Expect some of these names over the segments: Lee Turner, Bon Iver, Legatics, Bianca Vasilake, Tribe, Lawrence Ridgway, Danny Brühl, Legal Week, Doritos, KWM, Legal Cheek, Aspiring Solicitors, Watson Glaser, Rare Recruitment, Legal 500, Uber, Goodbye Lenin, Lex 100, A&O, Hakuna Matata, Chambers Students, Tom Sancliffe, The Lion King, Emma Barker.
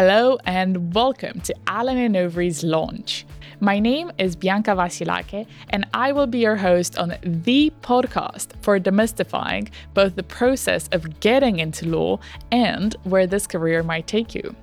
Hello and welcome to Allen & Overy's launch. My name is Bianca Vasilake and I will be your host on the podcast for demystifying both the process of getting into law and where this career might take you.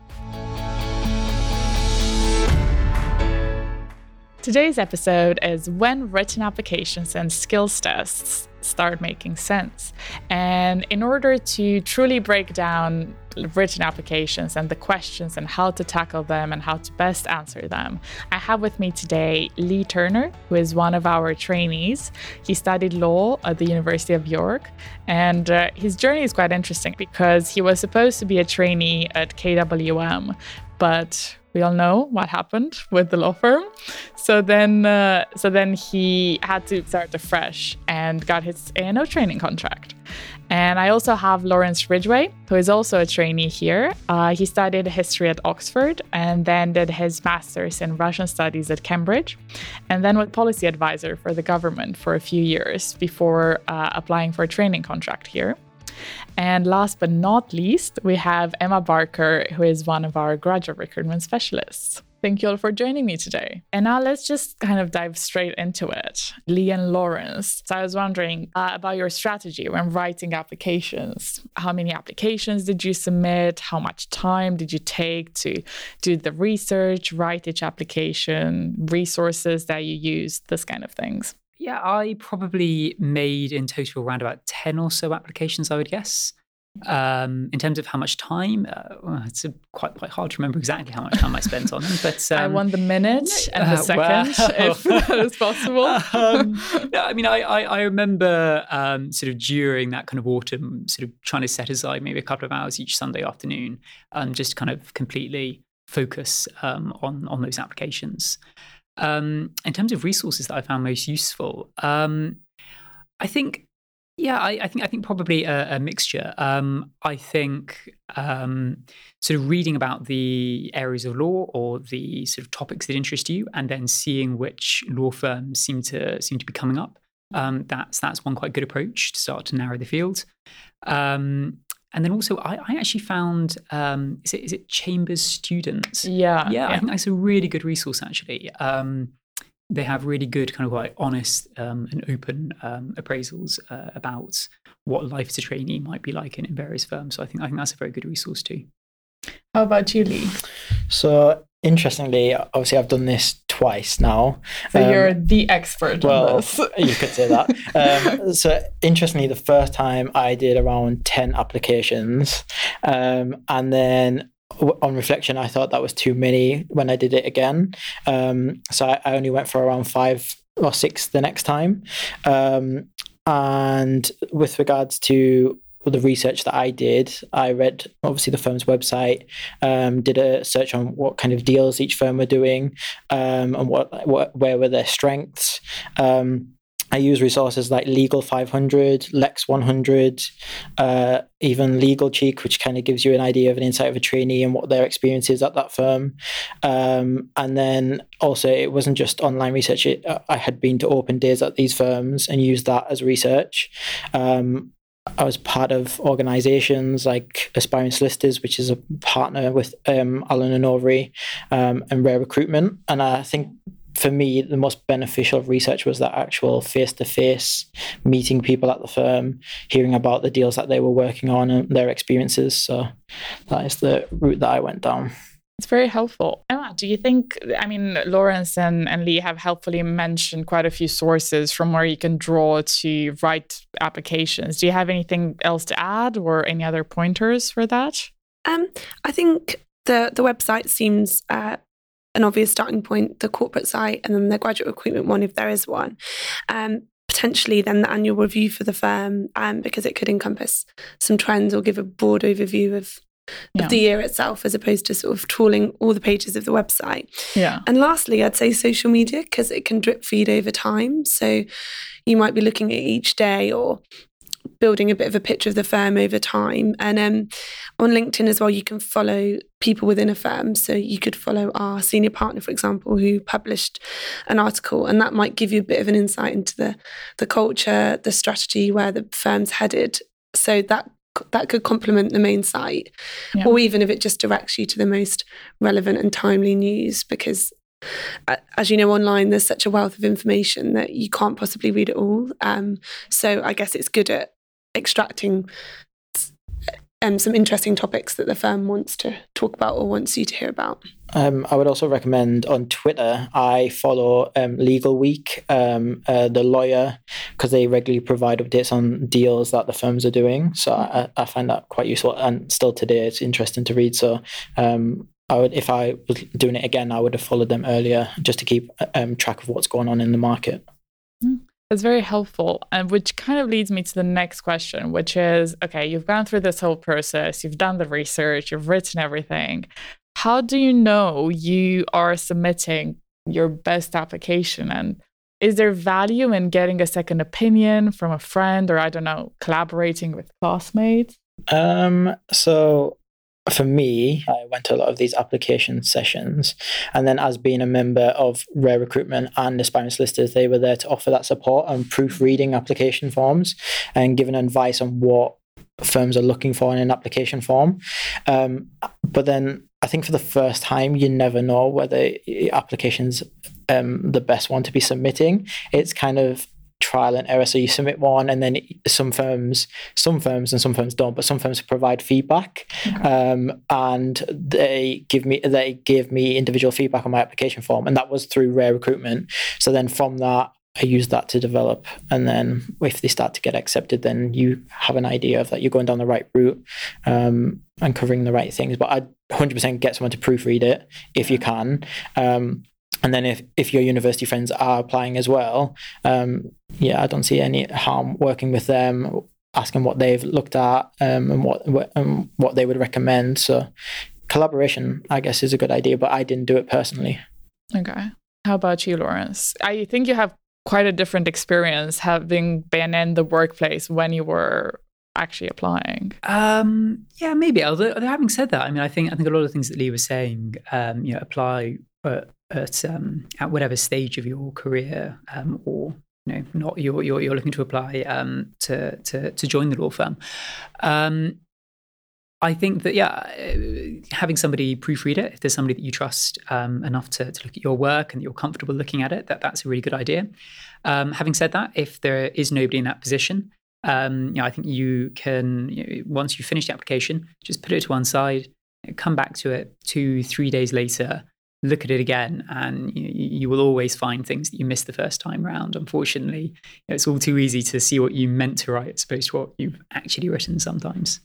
Today's episode is when written applications and skills tests start making sense. And in order to truly break down written applications and the questions and how to tackle them and how to best answer them, I have with me today Lee Turner, who is one of our trainees. He studied law at the University of York, and his journey is quite interesting because he was supposed to be a trainee at KWM, but we all know what happened with the law firm. So then he had to start afresh and got his A&O training contract. And I also have Lawrence Ridgway, who is also a trainee here. He studied history at Oxford and then did his master's in Russian studies at Cambridge, and then was policy advisor for the government for a few years before applying for a training contract here. And last but not least, we have Emma Barker, who is one of our graduate recruitment specialists. Thank you all for joining me today. And now let's just kind of dive straight into it. Lee and Lawrence, so I was wondering about your strategy when writing applications. How many applications did you submit? How much time did you take to do the research, write each application, resources that you used, this kind of things? Yeah, I probably made in total around about 10 or so applications, I would guess. In terms of how much time, it's quite hard to remember exactly how much time I spent on them. But I want the minute and the second, well, if that is possible. I remember sort of during that kind of autumn, sort of trying to set aside maybe a couple of hours each Sunday afternoon, just to kind of completely focus on those applications. In terms of resources that I found most useful, I think probably a mixture. Sort of reading about the areas of law or the sort of topics that interest you, and then seeing which law firms seem to be coming up. That's one quite good approach to start to narrow the field. And then also, I actually found, is it Chambers Students? Yeah. I think that's a really good resource, actually. They have really good kind of like honest and open appraisals about what life as a trainee might be like in various firms. So I think that's a very good resource too. How about you, Lee? So interestingly, obviously I've done this twice now. So you're the expert on this. You could say that. So interestingly, the first time I did around 10 applications. And then on reflection, I thought that was too many when I did it again. So I only went for around 5 or 6 the next time. And with regards to the research that I did, I read obviously the firm's website, did a search on what kind of deals each firm were doing, and where were their strengths. I use resources like Legal 500, Lex 100, even Legal Cheek, which kind of gives you an idea of an insight of a trainee and what their experience is at that firm. And then also, it wasn't just online research. I had been to open days at these firms and used that as research. I was part of organisations like Aspiring Solicitors, which is a partner with Allen & Overy, and Rare Recruitment. And I think for me, the most beneficial of research was that actual face-to-face meeting people at the firm, hearing about the deals that they were working on and their experiences. So that is the route that I went down. It's very helpful. Emma, do you think, Lawrence and Lee have helpfully mentioned quite a few sources from where you can draw to write applications. Do you have anything else to add or any other pointers for that? I think the website seems an obvious starting point, the corporate site, and then the graduate recruitment one, if there is one. Potentially then the annual review for the firm, because it could encompass some trends or give a broad overview of the year itself, as opposed to sort of trawling all the pages of the website. Yeah. And lastly, I'd say social media, because it can drip feed over time. So you might be looking at each day or building a bit of a picture of the firm over time. And on LinkedIn as well, you can follow people within a firm. So you could follow our senior partner, for example, who published an article, and that might give you a bit of an insight into the culture, the strategy, where the firm's headed. So that that could complement the main site, yeah. or even if it just directs you to the most relevant and timely news, because as you know, online there's such a wealth of information that you can't possibly read it all. So I guess it's good at extracting some interesting topics that the firm wants to talk about or wants you to hear about. I would also recommend on Twitter, I follow Legal Week, the lawyer, because they regularly provide updates on deals that the firms are doing. So I find that quite useful. And still today, it's interesting to read. So I would, if I was doing it again, I would have followed them earlier just to keep track of what's going on in the market. Mm. That's very helpful, and which kind of leads me to the next question, which is, okay, you've gone through this whole process, you've done the research, you've written everything. How do you know you are submitting your best application? And is there value in getting a second opinion from a friend or, I don't know, collaborating with classmates? So for me, I went to a lot of these application sessions, and then as being a member of Rare Recruitment and Aspiring Solicitors, they were there to offer that support and proofreading application forms and giving advice on what firms are looking for in an application form. But then I think for the first time, you never know whether your application's the best one to be submitting. It's kind of trial and error. So you submit one, and then some firms don't, but some firms provide feedback. Okay. And they gave me individual feedback on my application form, and that was through Rare Recruitment. So then from that, I used that to develop, and then if they start to get accepted, then you have an idea of that you're going down the right route and covering the right things. But I'd 100% get someone to proofread it if you can. And then if your university friends are applying as well, I don't see any harm working with them, asking what they've looked at and what they would recommend. So collaboration, I guess, is a good idea, but I didn't do it personally. Okay. How about you, Lawrence? I think you have quite a different experience having been in the workplace when you were actually applying. Maybe. Although having said that, I mean, I think a lot of the things that Lee was saying, apply... at whatever stage of your career, you're looking to apply to join the law firm. I think that having somebody proofread it, if there's somebody that you trust enough to look at your work and you're comfortable looking at it, that's a really good idea. Having said that, if there is nobody in that position, I think you can, once you finish the application, just put it to one side, come back to it 2-3 days later. Look at it again, and you will always find things that you missed the first time round. Unfortunately, it's all too easy to see what you meant to write as opposed to what you've actually written sometimes.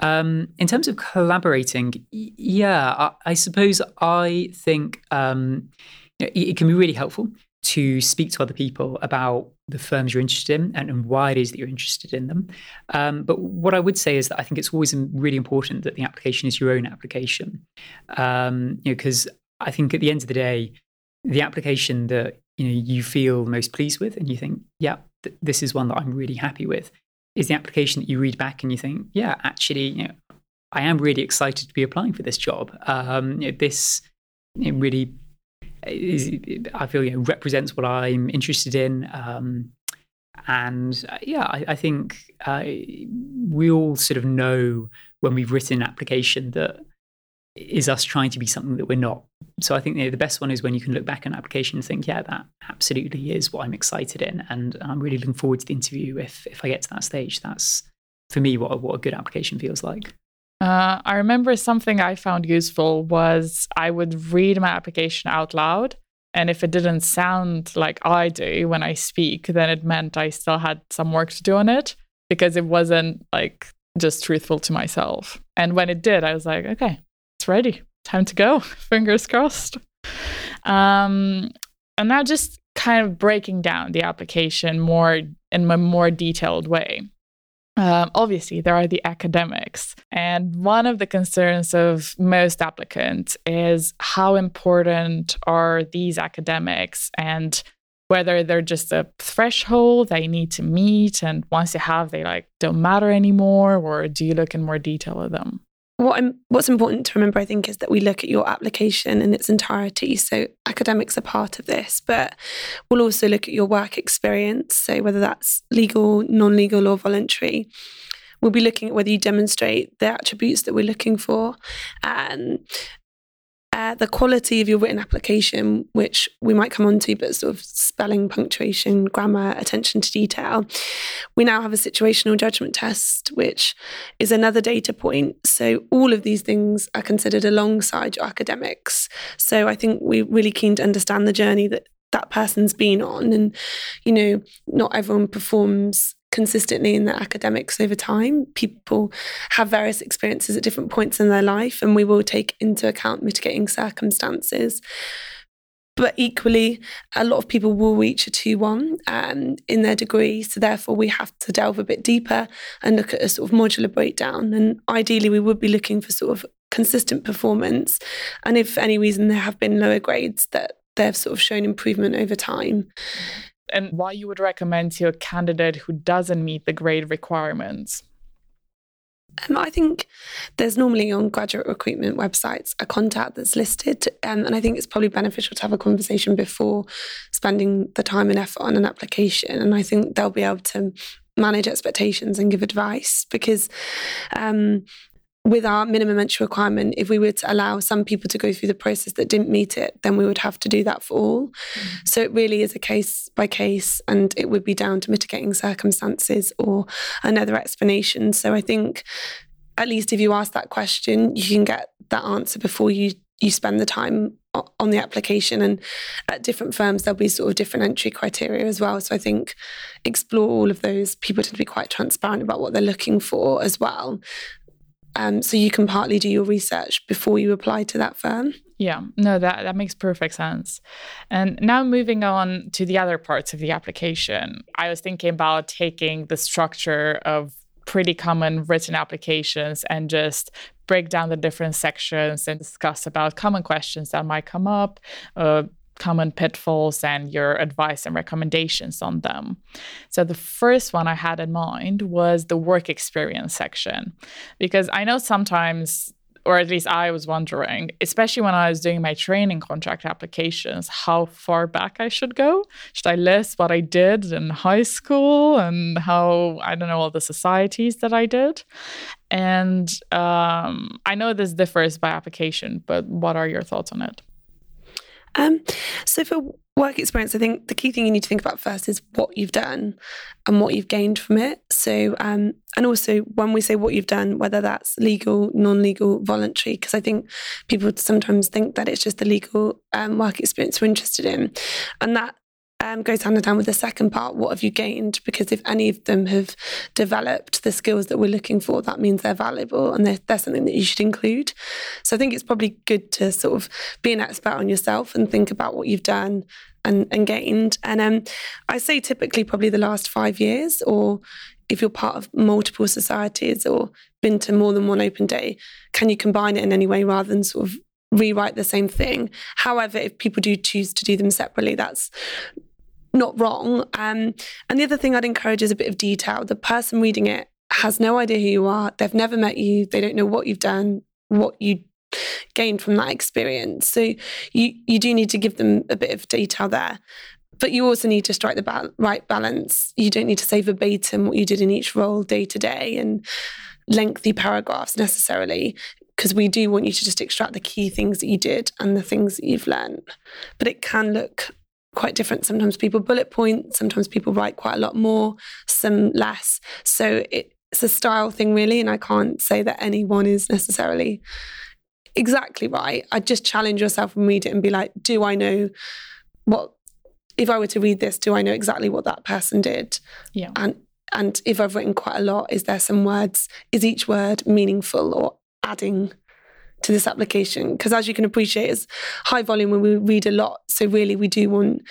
In terms of collaborating, I suppose I think it can be really helpful to speak to other people about the firms you're interested in and why it is that you're interested in them. But what I would say is that I think it's always really important that the application is your own application, because I think at the end of the day, the application that you feel most pleased with and you think, this is one that I'm really happy with, is the application that you read back and you think, I am really excited to be applying for this job. I feel represents what I'm interested in. I think we all sort of know when we've written an application that is us trying to be something that we're not. So I think the best one is when you can look back at an application and think, that absolutely is what I'm excited in, and I'm really looking forward to the interview if I get to that stage. That's, for me, what a good application feels like. I remember something I found useful was I would read my application out loud, and if it didn't sound like I do when I speak, then it meant I still had some work to do on it, because it wasn't like just truthful to myself. And when it did, I was like, okay, it's ready. Time to go. Fingers crossed. And now just kind of breaking down the application more in a more detailed way. Obviously, there are the academics. And one of the concerns of most applicants is how important are these academics and whether they're just a threshold they need to meet. And once you have, they don't matter anymore, or do you look in more detail at them? What's important to remember, I think, is that we look at your application in its entirety. So academics are part of this, but we'll also look at your work experience. So whether that's legal, non-legal or voluntary, We'll be looking at whether you demonstrate the attributes that we're looking for and the quality of your written application, which we might come on to, but sort of spelling, punctuation, grammar, attention to detail. We now have a situational judgment test, which is another data point. So all of these things are considered alongside your academics. So I think we're really keen to understand the journey that that person's been on. And, you know, not everyone performs consistently in their academics over time. People have various experiences at different points in their life, and we will take into account mitigating circumstances. But equally, a lot of people will reach a 2-1 in their degree. So therefore, we have to delve a bit deeper and look at a sort of modular breakdown. And ideally, we would be looking for sort of consistent performance. And if for any reason there have been lower grades, that they've sort of shown improvement over time. And why you would recommend to a candidate who doesn't meet the grade requirements? I think there's normally on graduate recruitment websites a contact that's listed, and I think it's probably beneficial to have a conversation before spending the time and effort on an application. And I think they'll be able to manage expectations and give advice, because with our minimum entry requirement, if we were to allow some people to go through the process that didn't meet it, then we would have to do that for all. Mm-hmm. So it really is a case by case, and it would be down to mitigating circumstances or another explanation. So I think at least if you ask that question, you can get that answer before you spend the time on the application. And at different firms, there'll be sort of different entry criteria as well. So I think explore all of those. People tend to be quite transparent about what they're looking for as well. So you can partly do your research before you apply to that firm. Yeah, no, that makes perfect sense. And now moving on to the other parts of the application, I was thinking about taking the structure of pretty common written applications and just break down the different sections and discuss about common questions that might come up, common pitfalls, and your advice and recommendations on them. So the first one I had in mind was the work experience section, because I know sometimes, or at least I was wondering, especially when I was doing my training contract applications, how far back I should go. Should I list what I did in high school and how, I don't know, all the societies that I did? And I know this differs by application, but what are your thoughts on it? So for work experience, I think the key thing you need to think about first is what you've done and what you've gained from it. So, and also when we say what you've done, whether that's legal, non-legal, voluntary, because I think people sometimes think that it's just the legal work experience we're interested in. And that goes hand in hand with the second part, what have you gained? Because if any of them have developed the skills that we're looking for, that means they're valuable and they're something that you should include. So I think it's probably good to sort of be an expert on yourself and think about what you've done and gained. And I say typically probably the last 5 years, or if you're part of multiple societies or been to more than one open day, can you combine it in any way rather than sort of rewrite the same thing? However, if people do choose to do them separately, that's not wrong. And the other thing I'd encourage is a bit of detail. The person reading it has no idea who you are. They've never met you. They don't know what you've done, what you gained from that experience. So you do need to give them a bit of detail there. But you also need to strike the right balance. You don't need to say verbatim what you did in each role day to day and lengthy paragraphs necessarily, because we do want you to just extract the key things that you did and the things that you've learned. But it can look quite different. Sometimes people bullet point, sometimes people write quite a lot more, some less. So it's a style thing really, and I can't say that anyone is necessarily exactly right. I'd just challenge yourself and read it and be like, do I know what, if I were to read this, do I know exactly what that person did? Yeah. And if I've written quite a lot, is there some words, is each word meaningful or adding to this application? Because as you can appreciate, it's high volume when we read a lot, so really we do want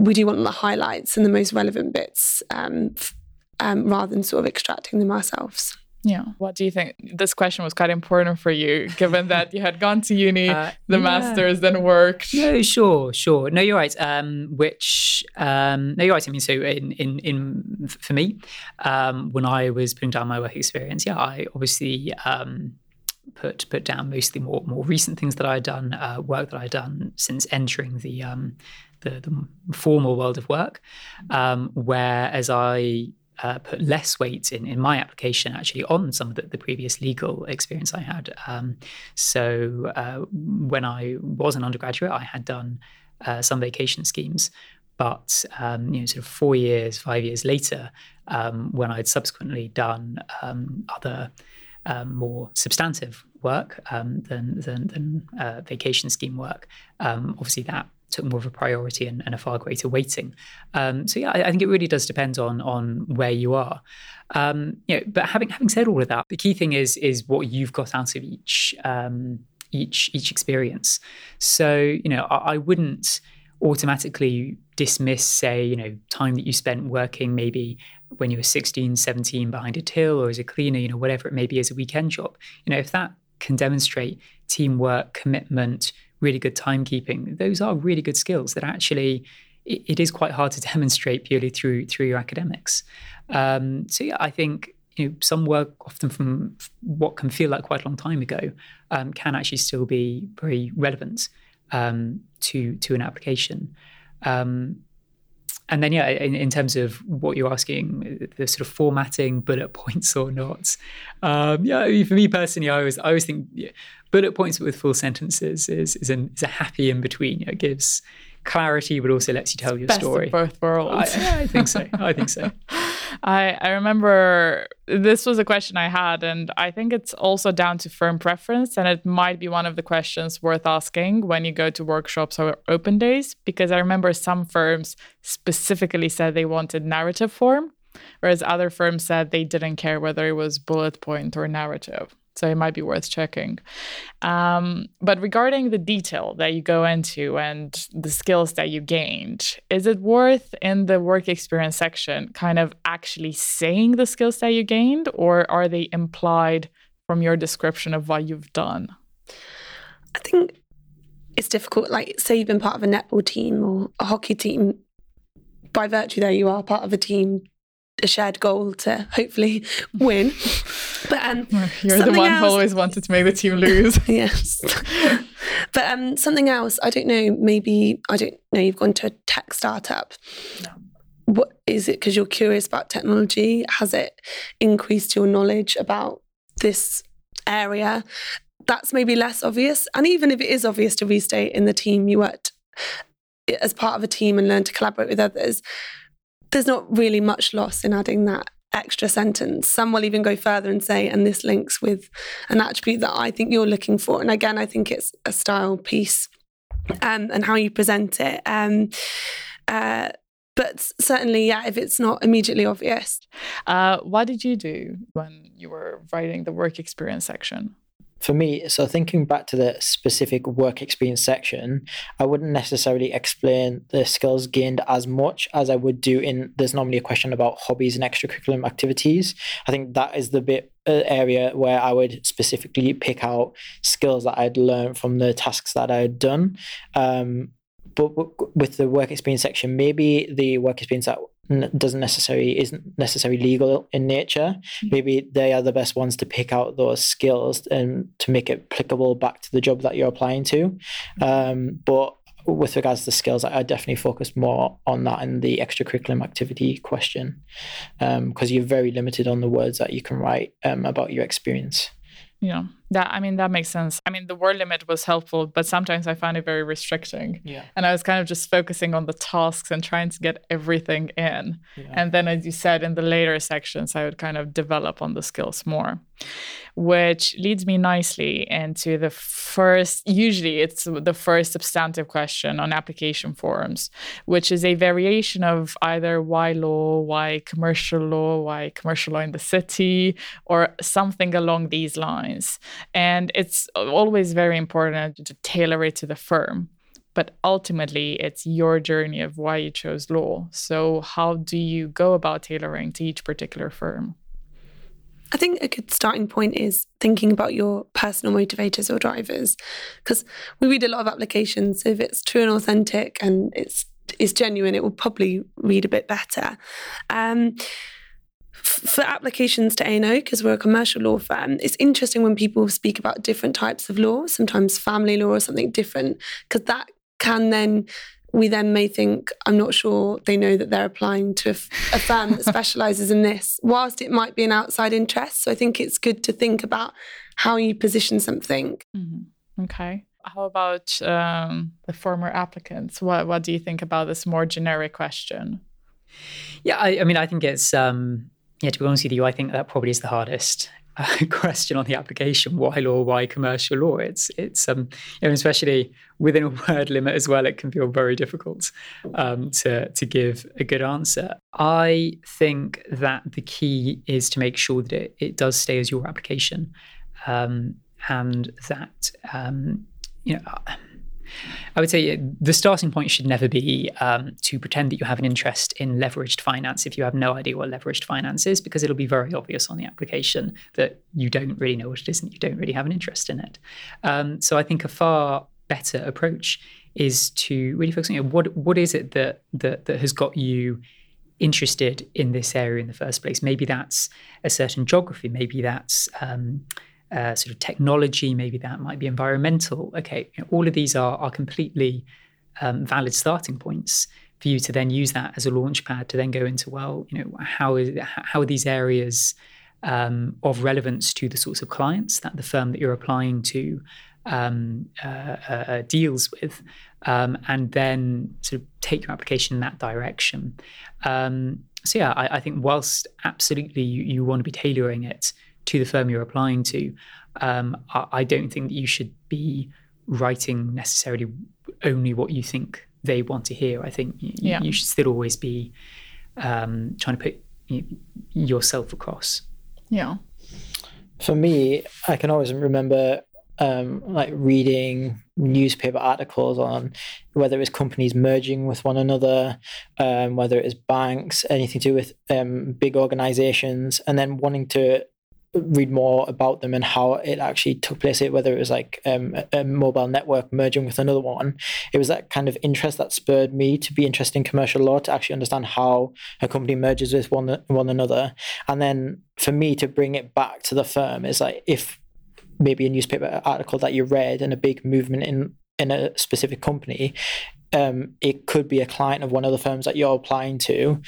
the highlights and the most relevant bits rather than sort of extracting them ourselves. Yeah. What do you think? This question was quite important for you, given that you had gone to uni, the master's, then worked. No, sure. No, you're right. No, you're right. I mean, so in for me, when I was putting down my work experience, I obviously put down mostly more recent things that I had done, work that I had done since entering the formal world of work. Whereas I put less weight in my application actually on some of the previous legal experience I had. So when I was an undergraduate, I had done some vacation schemes, but 4 years, 5 years later, when I'd subsequently done other more substantive work than vacation scheme work, obviously that took more of a priority and a far greater weighting. I think it really does depend on where you are. But having said all of that, the key thing is what you've got out of each experience. So, I wouldn't automatically dismiss, say, time that you spent working maybe when you were 16, 17 behind a till or as a cleaner, whatever it may be as a weekend job. If that can demonstrate teamwork, commitment, really good timekeeping, those are really good skills that actually it is quite hard to demonstrate purely through your academics. I think some work often from what can feel like quite a long time ago can actually still be very relevant to an application. In terms of what you're asking, the sort of formatting, bullet points or not. For me personally, I always think bullet points with full sentences is a happy in between. It gives clarity, but also lets you tell your story. Best of both worlds. I think so. I remember this was a question I had, and I think it's also down to firm preference, and it might be one of the questions worth asking when you go to workshops or open days, because I remember some firms specifically said they wanted narrative form, whereas other firms said they didn't care whether it was bullet point or narrative. So it might be worth checking. But regarding the detail that you go into and the skills that you gained, is it worth in the work experience section kind of actually saying the skills that you gained, or are they implied from your description of what you've done? I think it's difficult. Like, say you've been part of a netball team or a hockey team. By virtue, there you are part of a team, a shared goal to hopefully win. But you're the one who always wanted to make the team lose. Yes. But something else, I don't know, you've gone to a tech startup. No. What is it? Because you're curious about technology. Has it increased your knowledge about this area? That's maybe less obvious. And even if it is obvious to restate in the team you worked as part of a team and learn to collaborate with others, there's not really much loss in adding that extra sentence. Some will even go further and say, and this links with an attribute that I think you're looking for. And again, I think it's a style piece and how you present it. But certainly, if it's not immediately obvious. What did you do when you were writing the work experience section? For me, so thinking back to the specific work experience section, I wouldn't necessarily explain the skills gained as much as I would do in, there's normally a question about hobbies and extracurricular activities. I think that is the bit area where I would specifically pick out skills that I'd learned from the tasks that I had done. But with the work experience section, maybe the work experience that isn't necessarily legal in nature. Maybe they are the best ones to pick out those skills and to make it applicable back to the job that you're applying to. But with regards to the skills, I definitely focused more on that and the extracurricular activity question, because you're very limited on the words that you can write about your experience. Yeah, that makes sense. The word limit was helpful, but sometimes I found it very restricting. Yeah. And I was kind of just focusing on the tasks and trying to get everything in. Yeah. And then, as you said, in the later sections, I would kind of develop on the skills more, which leads me nicely into the first, usually it's the first substantive question on application forms, which is a variation of either why commercial law in the city, or something along these lines. And it's always very important to tailor it to the firm. But ultimately, it's your journey of why you chose law. So how do you go about tailoring to each particular firm? I think a good starting point is thinking about your personal motivators or drivers, because we read a lot of applications. If it's true and authentic and it's genuine, it will probably read a bit better. For applications to A&O, because we're a commercial law firm, it's interesting when people speak about different types of law, sometimes family law or something different, because that can then we then may think, I'm not sure they know that they're applying to a firm that specialises in this, whilst it might be an outside interest. So I think it's good to think about how you position something. Mm-hmm. Okay. How about the former applicants? What do you think about this more generic question? Yeah, I mean, I think it's, to be honest with you, I think that probably is the hardest question on the application. Why law? Why commercial law? It's you know, especially within a word limit as well, it can feel very difficult to give a good answer. I think that the key is to make sure that it does stay as your application, and that, you know, I would say the starting point should never be to pretend that you have an interest in leveraged finance if you have no idea what leveraged finance is, because it'll be very obvious on the application that you don't really know what it is and you don't really have an interest in it. So I think a far better approach is to really focus on, you know, what is it that has got you interested in this area in the first place. Maybe that's a certain geography, maybe that's sort of technology, maybe that might be environmental. Okay, you know, all of these are completely valid starting points for you to then use that as a launch pad to then go into, well, you know, how are these areas of relevance to the sorts of clients that the firm that you're applying to deals with, and then sort of take your application in that direction. So yeah, I think whilst absolutely you want to be tailoring it to the firm you're applying to, I don't think that you should be writing necessarily only what you think they want to hear. I think you should still always be trying to put yourself across. Yeah. For me, I can always remember like reading newspaper articles on whether it's companies merging with one another, whether it's banks, anything to do with big organizations, and then wanting to read more about them and how it actually took place, whether it was like a mobile network merging with another one. It was that kind of interest that spurred me to be interested in commercial law, to actually understand how a company merges with one another. And then for me to bring it back to the firm is like, if maybe a newspaper article that you read and a big movement in a specific company, it could be a client of one of the firms that you're applying to.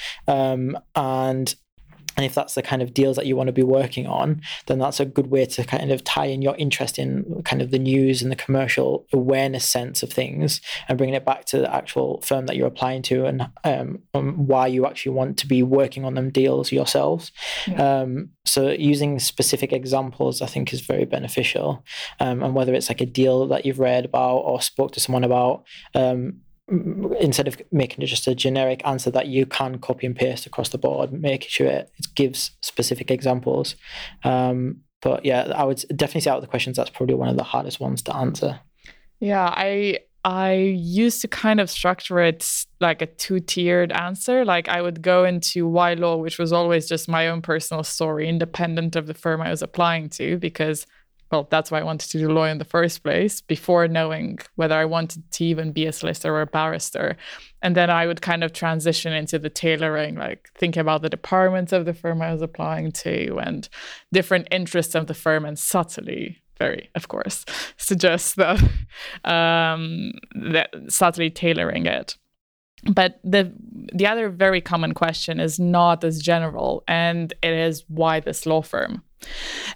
And if that's the kind of deals that you want to be working on, then that's a good way to kind of tie in your interest in kind of the news and the commercial awareness sense of things and bringing it back to the actual firm that you're applying to and why you actually want to be working on them deals yourselves. Yeah. So using specific examples, I think, is very beneficial. And whether it's like a deal that you've read about or spoke to someone about, instead of making it just a generic answer that you can copy and paste across the board, making sure it gives specific examples. But yeah, I would definitely say out of the questions, that's probably one of the hardest ones to answer. Yeah, I used to kind of structure it like a two-tiered answer. Like I would go into why law, which was always just my own personal story, independent of the firm I was applying to, because well, that's why I wanted to do law in the first place, before knowing whether I wanted to even be a solicitor or a barrister. And then I would kind of transition into the tailoring, like thinking about the departments of the firm I was applying to and different interests of the firm, and subtly, very, of course, suggest that subtly tailoring it. But the other very common question is not as general, and it is, why this law firm?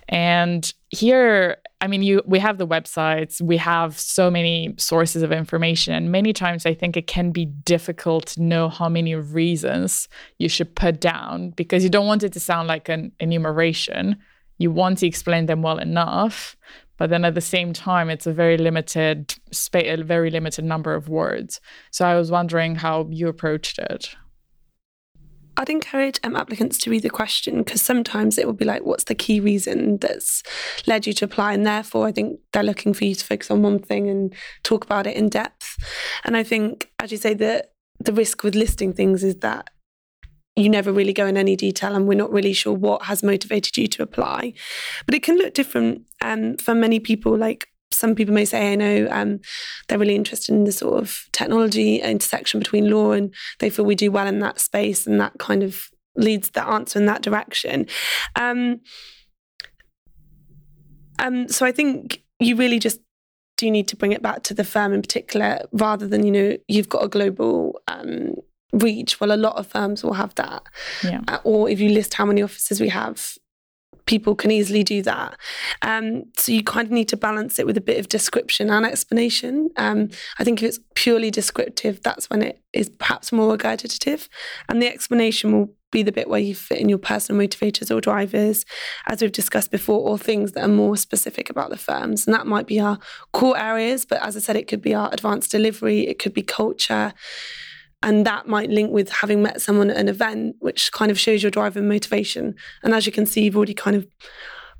And here, I mean, we have the websites, we have so many sources of information, and many times I think it can be difficult to know how many reasons you should put down, because you don't want it to sound like an enumeration. You want to explain them well enough, but then at the same time, it's a very limited space, a very limited number of words. So I was wondering how you approached it. I'd encourage applicants to read the question, because sometimes it will be like, what's the key reason that's led you to apply? And therefore, I think they're looking for you to focus on one thing and talk about it in depth. And I think, as you say, the risk with listing things is that you never really go in any detail and we're not really sure what has motivated you to apply. But it can look different for many people. Like some people may say, I know they're really interested in the sort of technology intersection between law, and they feel we do well in that space, and that kind of leads the answer in that direction. So I think you really just do need to bring it back to the firm in particular, rather than, you know, you've got a global reach. Well, a lot of firms will have that. Yeah. Or if you list how many offices we have, people can easily do that. So you kind of need to balance it with a bit of description and explanation. I think if it's purely descriptive, that's when it is perhaps more regurgitative. And the explanation will be the bit where you fit in your personal motivators or drivers, as we've discussed before, or things that are more specific about the firms. And that might be our core areas, but as I said, it could be our advanced delivery, it could be culture. And that might link with having met someone at an event, which kind of shows your drive and motivation. And as you can see, you've already kind of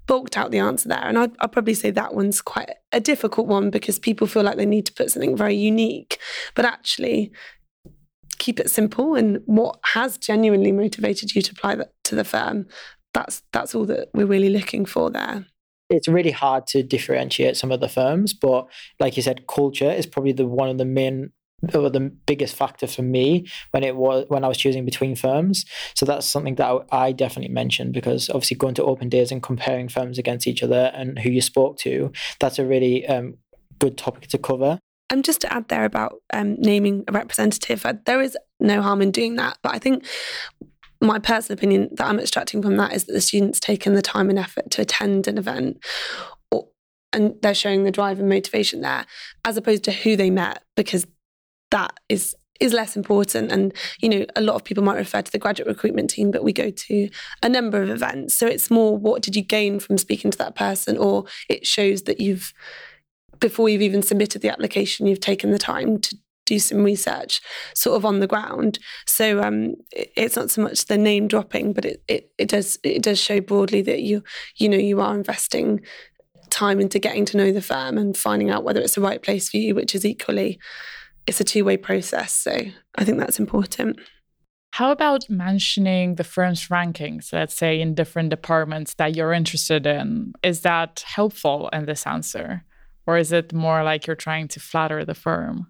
bulked out the answer there. And I'd probably say that one's quite a difficult one, because people feel like they need to put something very unique. But actually, keep it simple. And what has genuinely motivated you to apply that to the firm, that's all that we're really looking for there. It's really hard to differentiate some of the firms. But like you said, culture is probably the biggest factor for me when I was choosing between firms. So that's something that I definitely mentioned, because obviously going to open days and comparing firms against each other and who you spoke to, that's a really good topic to cover. And just to add there about naming a representative, there is no harm in doing that. But I think my personal opinion that I'm extracting from that is that the students taking the time and effort to attend an event, and they're showing the drive and motivation there, as opposed to who they met, because that is less important. And, you know, a lot of people might refer to the graduate recruitment team, but we go to a number of events. So it's more, what did you gain from speaking to that person? Or it shows that you've, before you've even submitted the application, you've taken the time to do some research sort of on the ground. So it's not so much the name dropping, but it does show broadly that you are investing time into getting to know the firm and finding out whether it's the right place for you, which is equally, it's a two-way process. So I think that's important. How about mentioning the firm's rankings, let's say, in different departments that you're interested in? Is that helpful in this answer? Or is it more like you're trying to flatter the firm?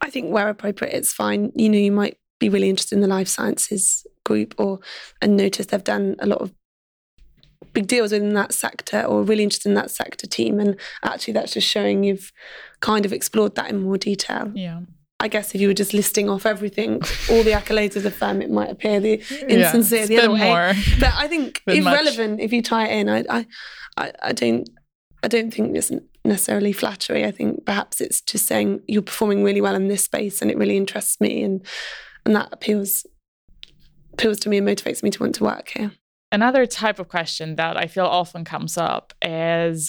I think where appropriate, it's fine. You know, you might be really interested in the life sciences group and notice they've done a lot of big deals within that sector, or really interested in that sector team. And actually that's just showing you've kind of explored that in more detail. Yeah. I guess if you were just listing off everything, all the accolades of the firm, it might appear insincere the other way. More. But I think if relevant, if you tie it in, I don't think it's necessarily flattery. I think perhaps it's just saying you're performing really well in this space and it really interests me, and that appeals to me and motivates me to want to work here. Another type of question that I feel often comes up is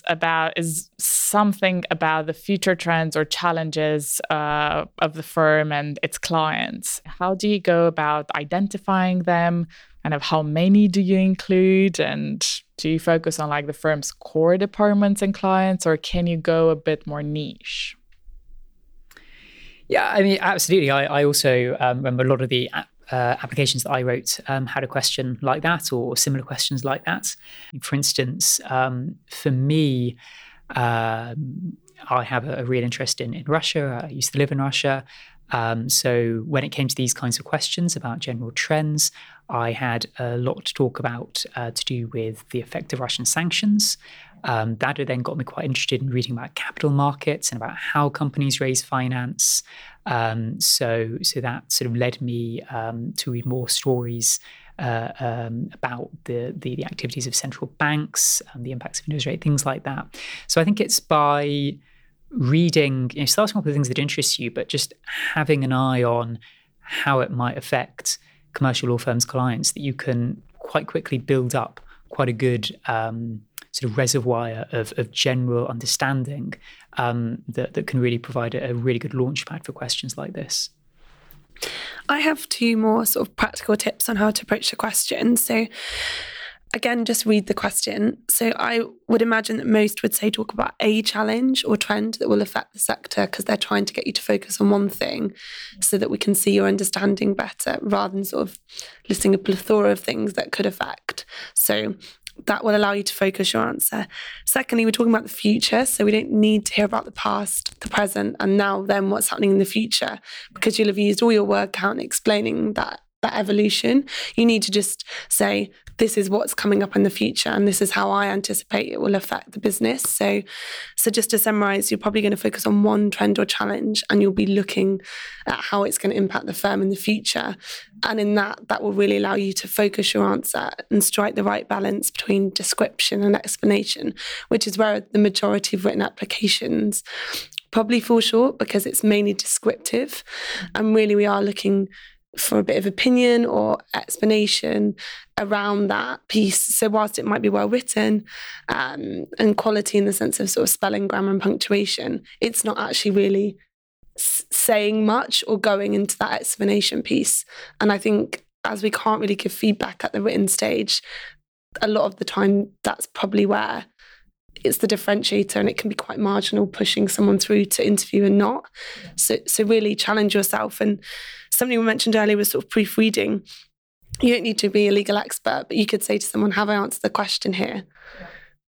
something about the future trends or challenges of the firm and its clients. How do you go about identifying them? Kind of how many do you include? And do you focus on like the firm's core departments and clients, or can you go a bit more niche? Yeah, I mean, absolutely. I also remember a lot of the applications that I wrote had a question like that, or similar questions like that. For instance, for me, I have a real interest in Russia. I used to live in Russia. So when it came to these kinds of questions about general trends, I had a lot to talk about to do with the effect of Russian sanctions. That then got me quite interested in reading about capital markets and about how companies raise finance. So that sort of led me to read more stories about the activities of central banks, the impacts of interest rate, things like that. So I think it's by reading, you know, starting off with things that interest you, but just having an eye on how it might affect commercial law firms' clients, that you can quite quickly build up quite a good sort of reservoir of general understanding that can really provide a really good launchpad for questions like this. I have two more sort of practical tips on how to approach the question. So again, just read the question. So I would imagine that most would say talk about a challenge or trend that will affect the sector, because they're trying to get you to focus on one thing so that we can see your understanding better, rather than sort of listing a plethora of things that could affect. So that will allow you to focus your answer. Secondly, we're talking about the future, so we don't need to hear about the past, the present, and now then what's happening in the future, because you'll have used all your word count explaining that evolution. You need to just say this is what's coming up in the future and this is how I anticipate it will affect the business. So just to summarise, you're probably going to focus on one trend or challenge and you'll be looking at how it's going to impact the firm in the future. And in that will really allow you to focus your answer and strike the right balance between description and explanation, which is where the majority of written applications probably fall short because it's mainly descriptive. And really we are looking for a bit of opinion or explanation around that piece. So whilst it might be well written and quality in the sense of sort of spelling, grammar and punctuation, it's not actually really saying much or going into that explanation piece. And I think as we can't really give feedback at the written stage, a lot of the time that's probably where it's the differentiator and it can be quite marginal pushing someone through to interview and not. So really challenge yourself. And something we mentioned earlier was sort of proofreading. You don't need to be a legal expert, but you could say to someone, have I answered the question here? Yeah.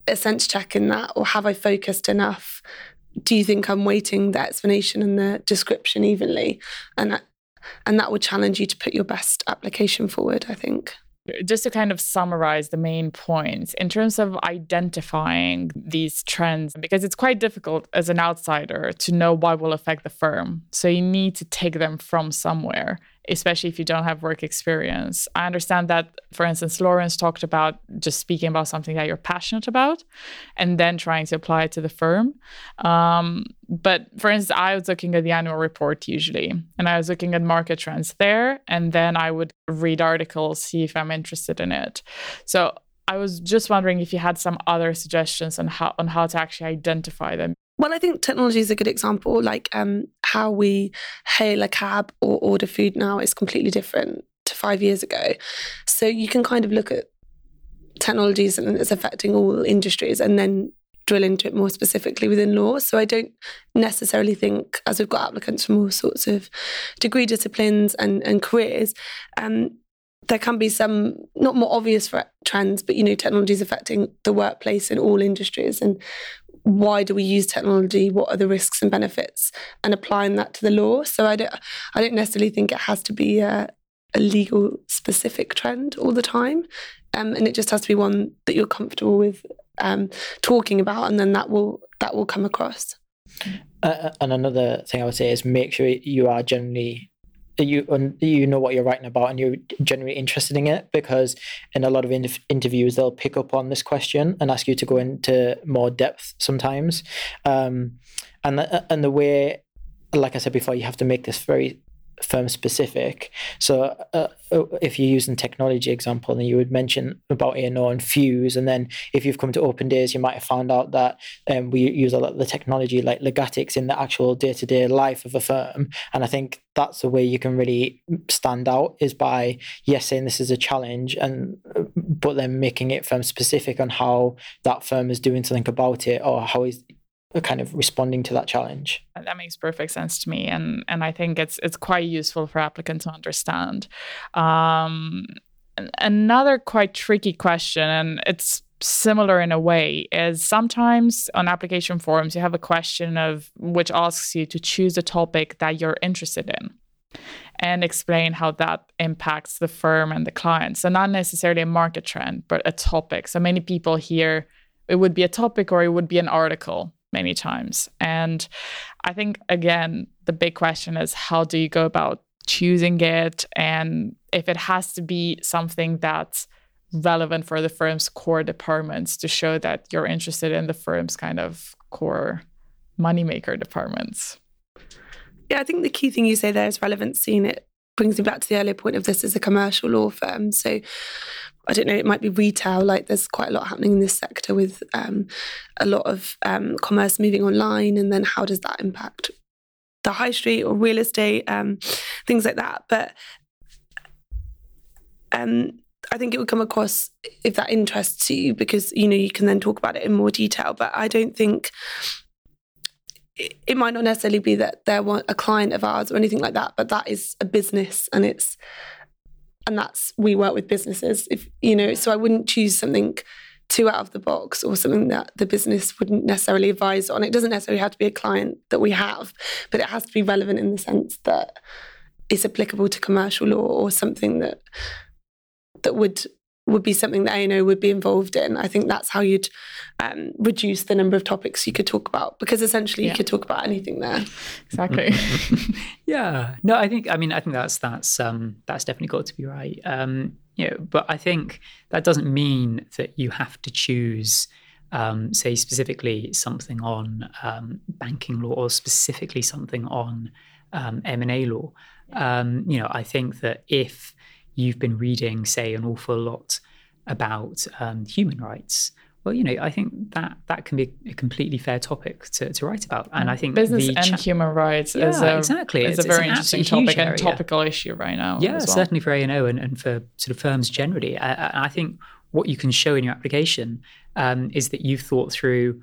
A sense check in that, or have I focused enough? Do you think I'm weighting the explanation and the description evenly? And that will challenge you to put your best application forward, I think. Just to kind of summarize the main points in terms of identifying these trends, because it's quite difficult as an outsider to know what will affect the firm. So you need to take them from somewhere, especially if you don't have work experience. I understand that, for instance, Lawrence talked about just speaking about something that you're passionate about and then trying to apply it to the firm. But for instance, I was looking at the annual report usually, and I was looking at market trends there, and then I would read articles, see if I'm interested in it. So I was just wondering if you had some other suggestions on how to actually identify them. Well, I think technology is a good example. Like how we hail a cab or order food now is completely different to 5 years ago. So you can kind of look at technologies and it's affecting all industries and then drill into it more specifically within law. So I don't necessarily think, as we've got applicants from all sorts of degree disciplines and careers, there can be some, not more obvious trends, but, you know, technology is affecting the workplace in all industries. And why do we use technology? What are the risks and benefits? And applying that to the law. So I don't necessarily think it has to be a legal specific trend all the time. And it just has to be one that you're comfortable with talking about. And then that will come across. And another thing I would say is make sure you are generally... You know what you're writing about and you're generally interested in it, because in a lot of interviews they'll pick up on this question and ask you to go into more depth sometimes, and the way, like I said before, you have to make this very firm specific. So if you're using technology example, then you would mention about A&O and Fuse, and then if you've come to open days you might have found out that we use a lot of the technology like Legatics in the actual day-to-day life of a firm. And I think that's the way you can really stand out, is by saying this is a challenge, but then making it firm specific on how that firm is doing something about it, or how is kind of responding to that challenge. That makes perfect sense to me. And I think it's quite useful for applicants to understand. Another quite tricky question, and it's similar in a way, is sometimes on application forms, you have a question which asks you to choose a topic that you're interested in and explain how that impacts the firm and the client. So not necessarily a market trend, but a topic. So many people hear it would be a topic or it would be an article many times. And I think, again, the big question is how do you go about choosing it, and if it has to be something that's relevant for the firm's core departments to show that you're interested in the firm's kind of core moneymaker departments. Yeah, I think the key thing you say there is relevancy, and it brings me back to the earlier point of this is a commercial law firm. So I don't know, it might be retail, like there's quite a lot happening in this sector with a lot of commerce moving online, and then how does that impact the high street or real estate, things like that. But I think it would come across if that interests you, because, you know, you can then talk about it in more detail. But I don't think... It might not necessarily be that they're a client of ours or anything like that, but that is a business, and we work with businesses. If you know, so I wouldn't choose something too out of the box or something that the business wouldn't necessarily advise on. It doesn't necessarily have to be a client that we have, but it has to be relevant in the sense that it's applicable to commercial law or something that would would be something that A&O would be involved in. I think that's how you'd reduce the number of topics you could talk about, because essentially you could talk about anything there. Exactly. Yeah. No, I think that's definitely got to be right. But I think that doesn't mean that you have to choose say specifically something on banking law or specifically something on M&A law. I think that if you've been reading, say, an awful lot about human rights, well, I think that can be a completely fair topic to write about. And I think business and human rights is a very interesting topic and topical issue right now. Yeah, as well. Certainly for A&O and for sort of firms generally. I think what you can show in your application is that you've thought through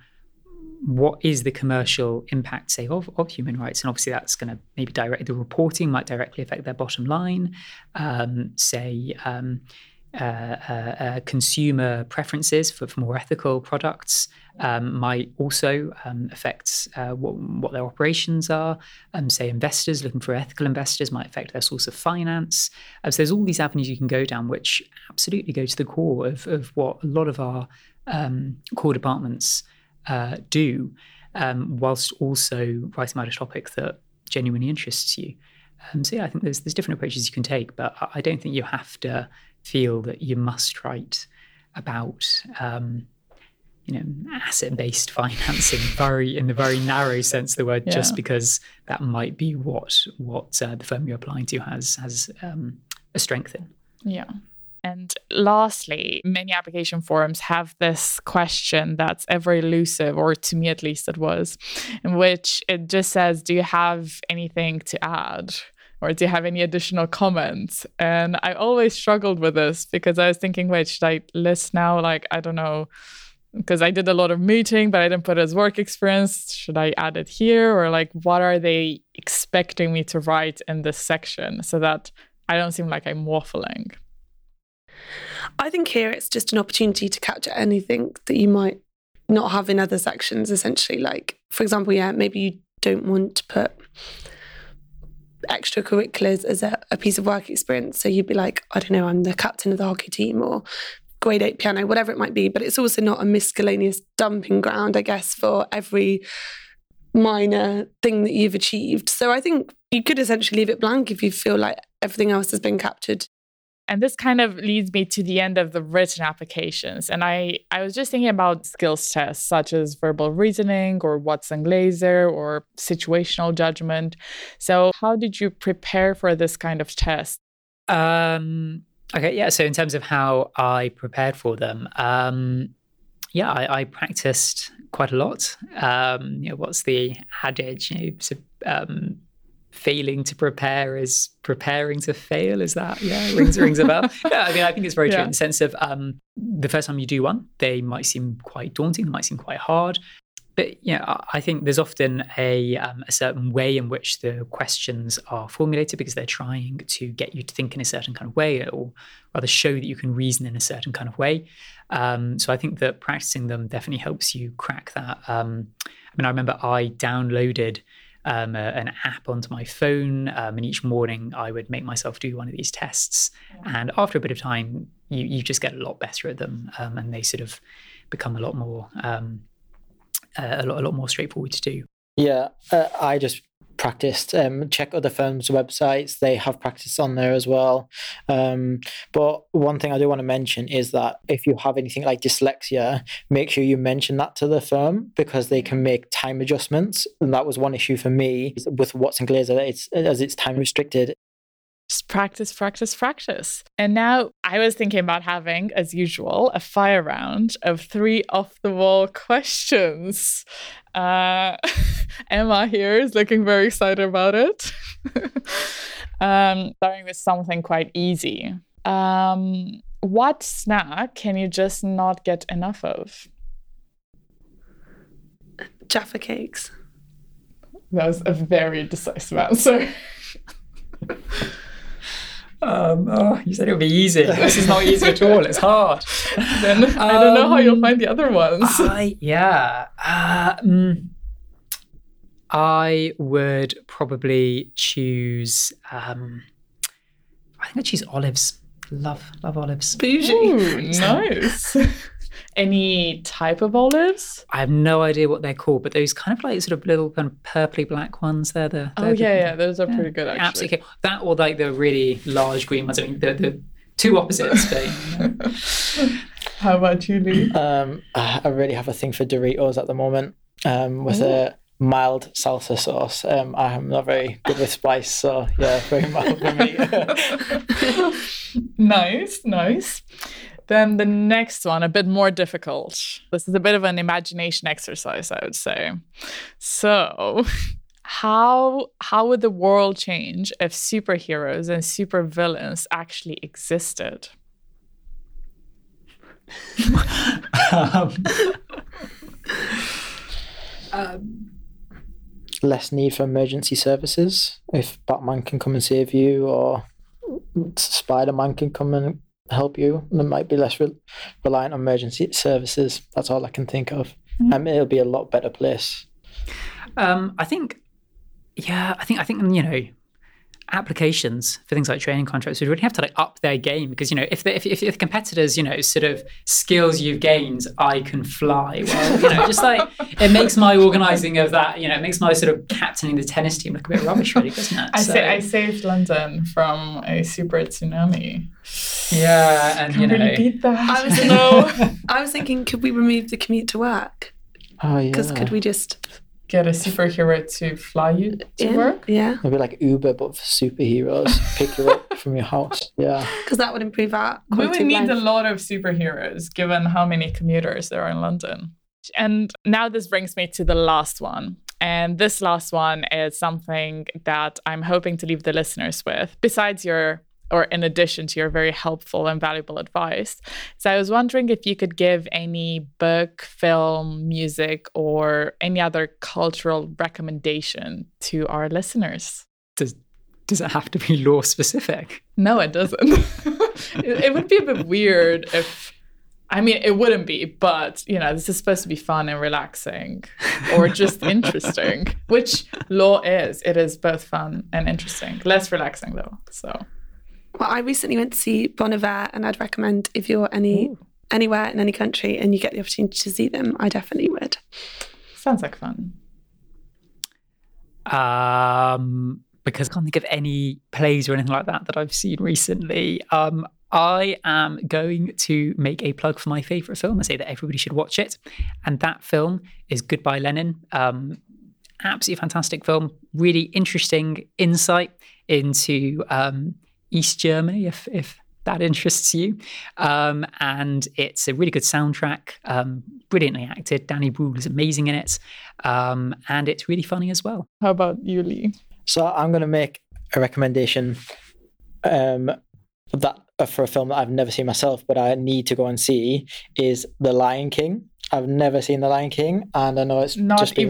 what is the commercial impact, say, of human rights. And obviously that's going to maybe the reporting might directly affect their bottom line, consumer preferences for more ethical products might also affect what their operations are. Say investors looking for ethical investors might affect their source of finance. So there's all these avenues you can go down, which absolutely go to the core of what a lot of our core departments do, whilst also writing about a topic that genuinely interests you. I think there's different approaches you can take, but I don't think you have to feel that you must write about asset-based financing in the very narrow sense of the word, just because that might be what the firm you're applying to has a strength in. Yeah. And lastly, many application forums have this question that's ever elusive, or to me at least it was, in which it just says, do you have anything to add? Or do you have any additional comments? And I always struggled with this because I was thinking, wait, should I list now? Like, I don't know, because I did a lot of meeting, but I didn't put it as work experience. Should I add it here? Or like, what are they expecting me to write in this section so that I don't seem like I'm waffling? I think here it's just an opportunity to capture anything that you might not have in other sections, essentially. Like, for example, maybe you don't want to put extracurriculars as a piece of work experience. So you'd be like, I don't know, I'm the captain of the hockey team or grade 8 piano, whatever it might be. But it's also not a miscellaneous dumping ground, I guess, for every minor thing that you've achieved. So I think you could essentially leave it blank if you feel like everything else has been captured. And this kind of leads me to the end of the written applications. And I was just thinking about skills tests such as verbal reasoning or Watson Glaser or situational judgment. So how did you prepare for this kind of test? So in terms of how I prepared for them, I practiced quite a lot. What's the adage? Failing to prepare is preparing to fail. Is that, rings a bell? Yeah, I think it's very true in the sense of the first time you do one, they might seem quite daunting, they might seem quite hard. But, I think there's often a certain way in which the questions are formulated because they're trying to get you to think in a certain kind of way or rather show that you can reason in a certain kind of way. So I think that practicing them definitely helps you crack that. I remember I downloaded an app onto my phone, and each morning I would make myself do one of these tests. And after a bit of time, you just get a lot better at them, and they sort of become a lot more a lot more straightforward to do. Yeah, I just practiced. Check other firms' websites; they have practice on there as well. But one thing I do want to mention is that if you have anything like dyslexia, make sure you mention that to the firm because they can make time adjustments. And that was one issue for me with Watson Glaser, it's time restricted. Just practice, practice, practice. And now I was thinking about having, as usual, a fire round of 3 off-the-wall questions. Emma here is looking very excited about it. Starting with something quite easy. What snack can you just not get enough of? Jaffa cakes. That was a very decisive answer. You said it would be easy. This is not easy at all. It's hard. Then I don't know how you'll find the other ones. I would probably choose. I think I'd choose olives. Love olives. Bougie. Ooh, nice. Any type of olives? I have no idea what they're called, but those kind of like sort of little kind of purpley black ones, those are pretty good actually. Absolutely. That or like the really large green ones. I mean, the two opposites. How about you, Lee? I really have a thing for Doritos at the moment with a mild salsa sauce. I'm not very good with spice, so yeah, very mild for me. Nice. Then the next one, a bit more difficult. This is a bit of an imagination exercise, I would say. So how would the world change if superheroes and supervillains actually existed? Less need for emergency services. If Batman can come and save you or Spider-Man can come and help you, there might be less reliant on emergency services. That's all I can think of. Mm-hmm. It'll be a lot better place. I think you know, applications for things like training contracts would really have to like up their game, because you know if the competitors, you know, sort of skills you've gained, I can fly. Well, you know, just like it makes my organising of that, you know, it makes my sort of captaining the tennis team look a bit rubbish, really, doesn't it? I saved London from a super tsunami. Yeah, and you know, really beat that. I was thinking, could we remove the commute to work? Oh yeah. Because could we just get a superhero to fly you to work? Yeah. It'd be like Uber, but for superheroes. Pick you up from your house. Yeah. Because that would improve our quality. We would need a lot of superheroes, given how many commuters there are in London. And now this brings me to the last one. And this last one is something that I'm hoping to leave the listeners with, in addition to your very helpful and valuable advice. So I was wondering if you could give any book, film, music, or any other cultural recommendation to our listeners. Does it have to be law specific? No, it doesn't. It would be a bit weird it wouldn't be, but, you know, this is supposed to be fun and relaxing or just interesting, which law is. It is both fun and interesting. Less relaxing, though, so... Well, I recently went to see Bon Iver, and I'd recommend if you're anywhere in any country and you get the opportunity to see them, I definitely would. Sounds like fun. Because I can't think of any plays or anything like that that I've seen recently. I am going to make a plug for my favourite film. I say that everybody should watch it. And that film is Goodbye Lenin. Absolutely fantastic film. Really interesting insight into... East Germany, if that interests you. And it's a really good soundtrack, brilliantly acted. Danny Brühl is amazing in it. And it's really funny as well. How about you, Lee? So I'm going to make a recommendation for a film that I've never seen myself, but I need to go and see, is The Lion King. I've never seen The Lion King, and I know it's the Disney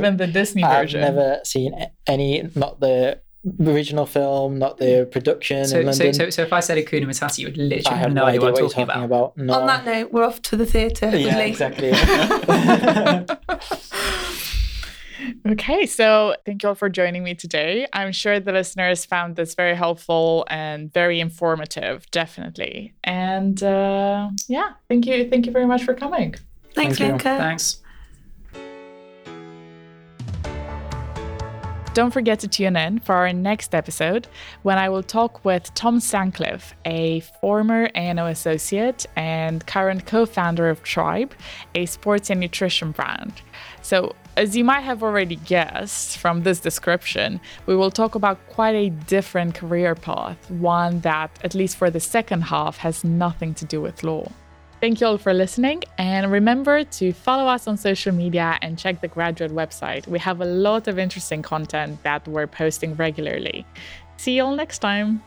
version. I've never seen any, not the original film, not the production in London. So if I said Hakuna Matata, you would literally have no idea what you're talking about. No. On that note, we're off to the theatre. Yeah, exactly. Okay, so thank you all for joining me today. I'm sure the listeners found this very helpful and very informative, definitely. And thank you very much for coming. Thanks, Bianca. Thanks. Don't forget to tune in for our next episode when I will talk with Tom Sancliffe, a former A&O associate and current co-founder of Tribe, a sports and nutrition brand. So, as you might have already guessed from this description, we will talk about quite a different career path, one that, at least for the second half, has nothing to do with law. Thank you all for listening, and remember to follow us on social media and check the Graduate website. We have a lot of interesting content that we're posting regularly. See you all next time.